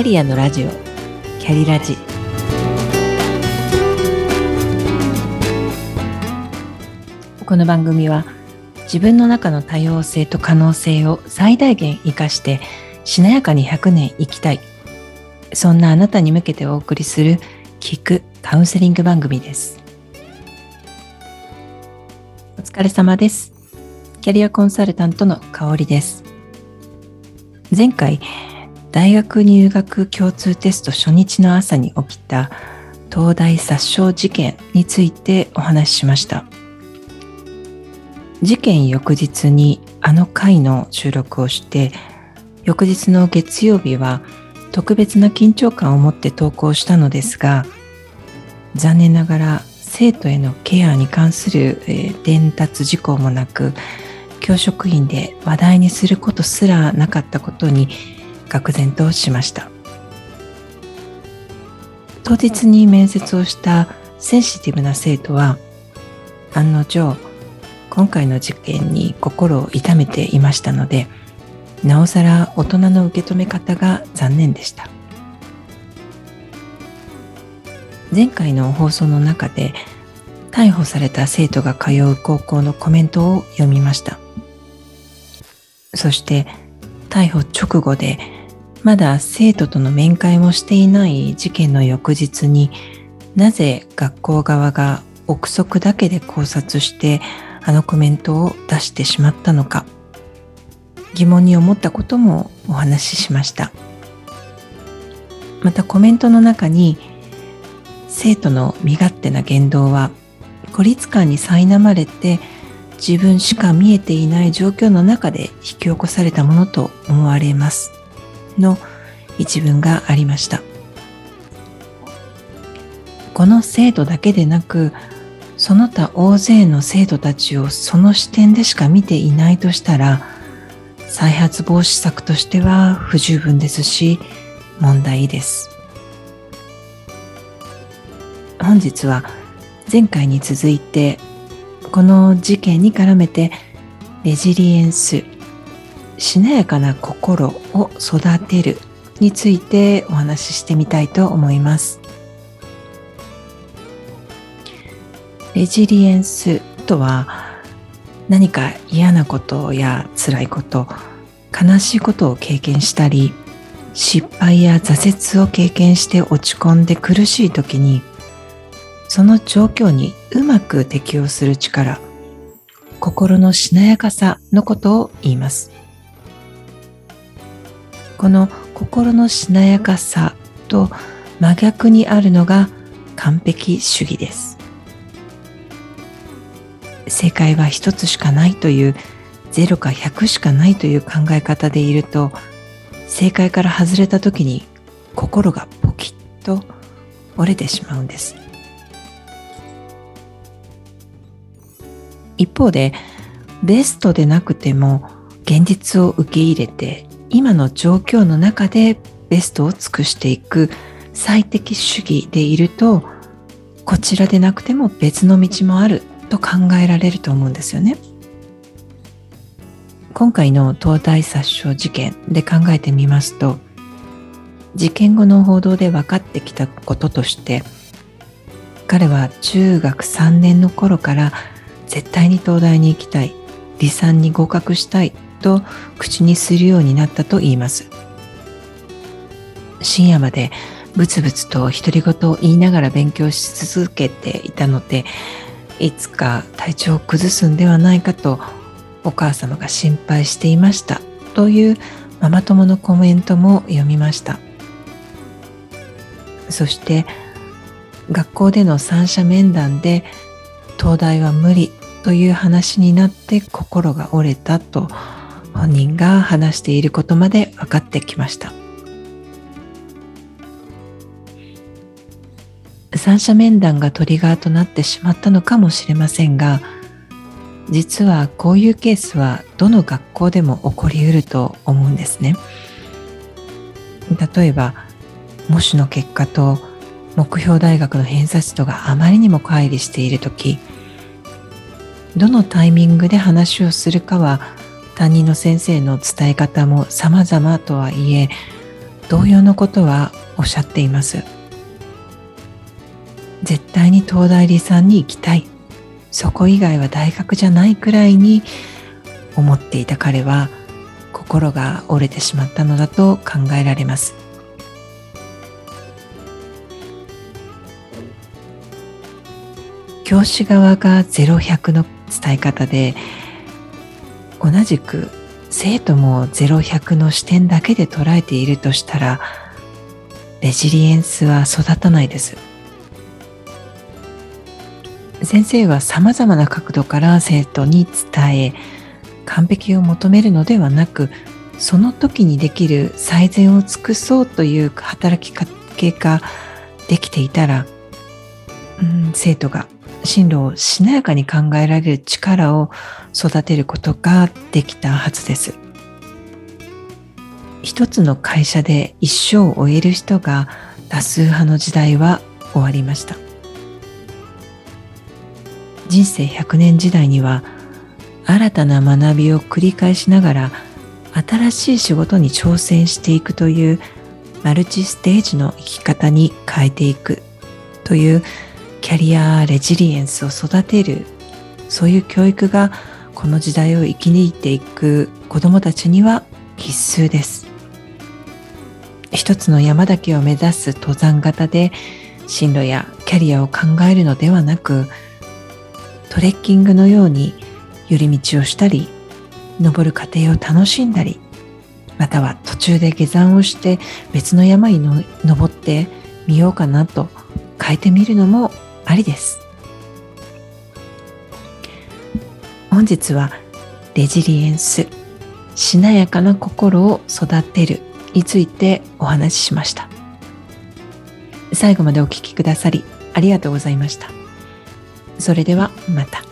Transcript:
ャリアのラジオ、キャリラジ。この番組は自分の中の多様性と可能性を最大限生かしてしなやかに100年生きたい、そんなあなたに向けてお送りする聞くカウンセリング番組です。お疲れ様です。キャリアコンサルタントの香織です。前回大学入学共通テスト初日の朝に起きた東大殺傷事件についてお話ししました。事件翌日にあの回の収録をして、翌日の月曜日は特別な緊張感を持って投稿したのですが、残念ながら生徒へのケアに関する伝達事項もなく、教職員で話題にすることすらなかったことに愕然としました。当日に面接をしたセンシティブな生徒は案の定今回の事件に心を痛めていましたので、なおさら大人の受け止め方が残念でした。前回の放送の中で逮捕された生徒が通う高校のコメントを読みました。そして逮捕直後でまだ生徒との面会もしていない事件の翌日に、なぜ学校側が憶測だけで考察してあのコメントを出してしまったのか、疑問に思ったこともお話ししました。またコメントの中に、生徒の身勝手な言動は孤立感に苛まれて自分しか見えていない状況の中で引き起こされたものと思われますの一文がありました。この生徒だけでなく、その他大勢の生徒たちをその視点でしか見ていないとしたら、再発防止策としては不十分ですし問題です。本日は前回に続いて、この事件に絡めてレジリエンス、しなやかな心を育てるについてお話ししてみたいと思います。レジリエンスとは、何か嫌なことや辛いこと、悲しいことを経験したり、失敗や挫折を経験して落ち込んで苦しい時に、その状況にうまく適応する力、心のしなやかさのことを言います。この心のしなやかさと真逆にあるのが完璧主義です。正解は一つしかないという、0か100しかないという考え方でいると、正解から外れた時に心がポキッと折れてしまうんです。一方で、ベストでなくても現実を受け入れて、今の状況の中でベストを尽くしていく最適主義でいると、こちらでなくても別の道もあると考えられると思うんですよね。今回の東大殺傷事件で考えてみますと、事件後の報道で分かってきたこととして、彼は中学3年の頃から絶対に東大に行きたい、理三に合格したいと口にするようになったと言います。深夜までブツブツと独り言を言いながら勉強し続けていたので、いつか体調を崩すんではないかとお母様が心配していましたというママ友のコメントも読みました。そして学校での三者面談で、東大は無理という話になって心が折れたと本人が話していることまで分かってきました。三者面談がトリガーとなってしまったのかもしれませんが、実はこういうケースはどの学校でも起こりうると思うんですね。例えば模試の結果と目標大学の偏差値とがあまりにも乖離しているとき、どのタイミングで話をするかは担任の先生の伝え方も様々とはいえ、同様のことはおっしゃっています。絶対に東大理さんに行きたい、そこ以外は大学じゃないくらいに思っていた彼は心が折れてしまったのだと考えられます。教師側が0、100の伝え方で、同じく生徒も0、100の視点だけで捉えているとしたら、レジリエンスは育たないです。先生はさまざまな角度から生徒に伝え、完璧を求めるのではなく、その時にできる最善を尽くそうという働きかけができていたら、生徒が進路をしなやかに考えられる力を育てることができたはずです。一つの会社で一生を終える人が多数派の時代は終わりました。人生100年時代には、新たな学びを繰り返しながら新しい仕事に挑戦していくというマルチステージの生き方に変えていくというキャリアレジリエンスを育てる、そういう教育がこの時代を生き抜いていく子どもたちには必須です。一つの山だけを目指す登山型で進路やキャリアを考えるのではなく、トレッキングのように寄り道をしたり、登る過程を楽しんだり、または途中で下山をして別の山に登ってみようかなと変えてみるのもありです。本日はレジリエンス、しなやかな心を育てるについてお話ししました。最後までお聞きくださりありがとうございました。それではまた。